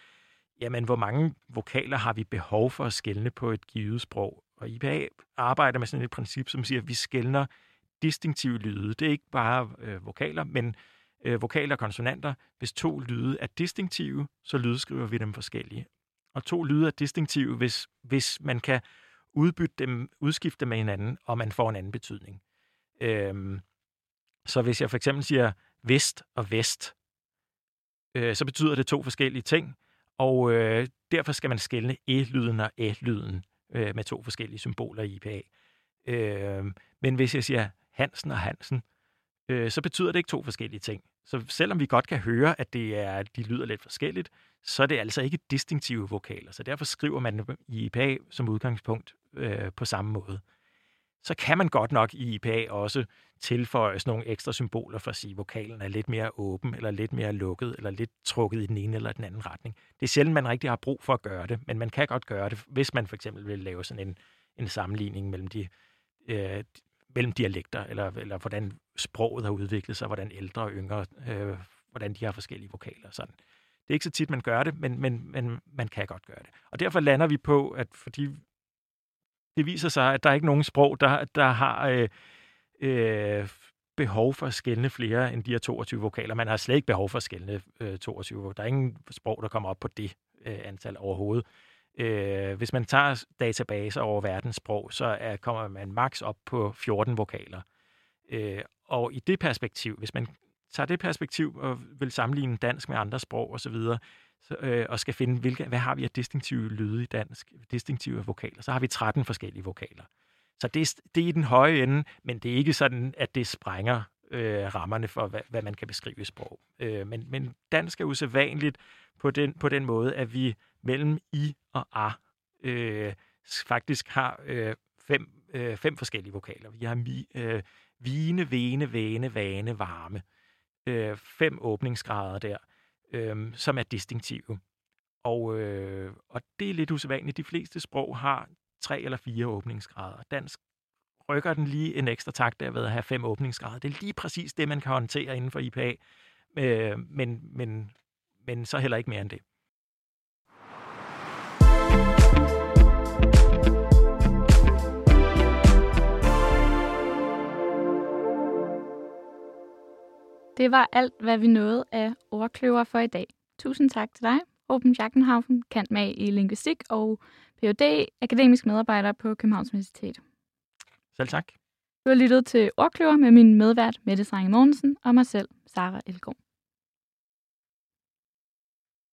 jamen hvor mange vokaler har vi behov for at skelne på et givet sprog? Og IPA arbejder med sådan et princip, som siger, at vi skelner distinktive lyde. Det er ikke bare vokaler, men vokaler og konsonanter. Hvis to lyde er distinktive, så lydskriver vi dem forskellige. Og to lyde er distinktive, hvis man kan udskifte dem med hinanden, og man får en anden betydning. Så hvis jeg for eksempel siger vest og vest, så betyder det to forskellige ting, og derfor skal man skelne e-lyden og e-lyden med to forskellige symboler i IPA. Men hvis jeg siger Hansen og Hansen, så betyder det ikke to forskellige ting. Så selvom vi godt kan høre, at de lyder lidt forskelligt, så er det altså ikke distinktive vokaler. Så derfor skriver man i IPA som udgangspunkt på samme måde. Så kan man godt nok i IPA også tilføje nogle ekstra symboler for at sige, at vokalen er lidt mere åben, eller lidt mere lukket, eller lidt trukket i den ene eller den anden retning. Det er sjældent, man rigtig har brug for at gøre det, men man kan godt gøre det, hvis man for eksempel vil lave sådan en sammenligning mellem mellem dialekter, eller hvordan sproget har udviklet sig, hvordan ældre og yngre, hvordan de har forskellige vokaler og sådan. Det er ikke så tit, man gør det, men man kan godt gøre det. Og derfor lander vi på, at fordi det viser sig, at der er ikke nogen sprog, der har behov for at skelne flere end de her 22 vokaler. Man har slet ikke behov for at skelne 22 vokaler. Der er ingen sprog, der kommer op på det antal overhovedet. Hvis man tager databaser over verdens sprog, så kommer man maks op på 14 vokaler. Og i det perspektiv, hvis man tager det perspektiv og vil sammenligne dansk med andre sprog osv., og skal finde, hvad har vi af distinktive lyde i dansk, distinktive vokaler, så har vi 13 forskellige vokaler. Så det er i den høje ende, men det er ikke sådan, at det sprænger rammerne for, hvad man kan beskrive i sprog. Men dansk er usædvanligt på den måde, at vi mellem i og a faktisk har fem forskellige vokaler. Vi har vine, vene, væne, vane, varme. 5 åbningsgrader der, som er distinktive. Og det er lidt usædvanligt. De fleste sprog har 3 eller 4 åbningsgrader. Dansk rykker den lige en ekstra takt der ved at have 5 åbningsgrader. Det er lige præcis det, man kan håndtere inden for IPA, men så heller ikke mere end det. Det var alt, hvad vi nåede af ordkløver for i dag. Tusind tak til dig, Ruben Schachtenhaufen, kendt med i linguistik og Ph.D., akademisk medarbejder på Københavns Universitet. Selv tak. Du har lyttet til ordkløver med min medvært, Mette Strange Mortensen, og mig selv, Sara Elberg.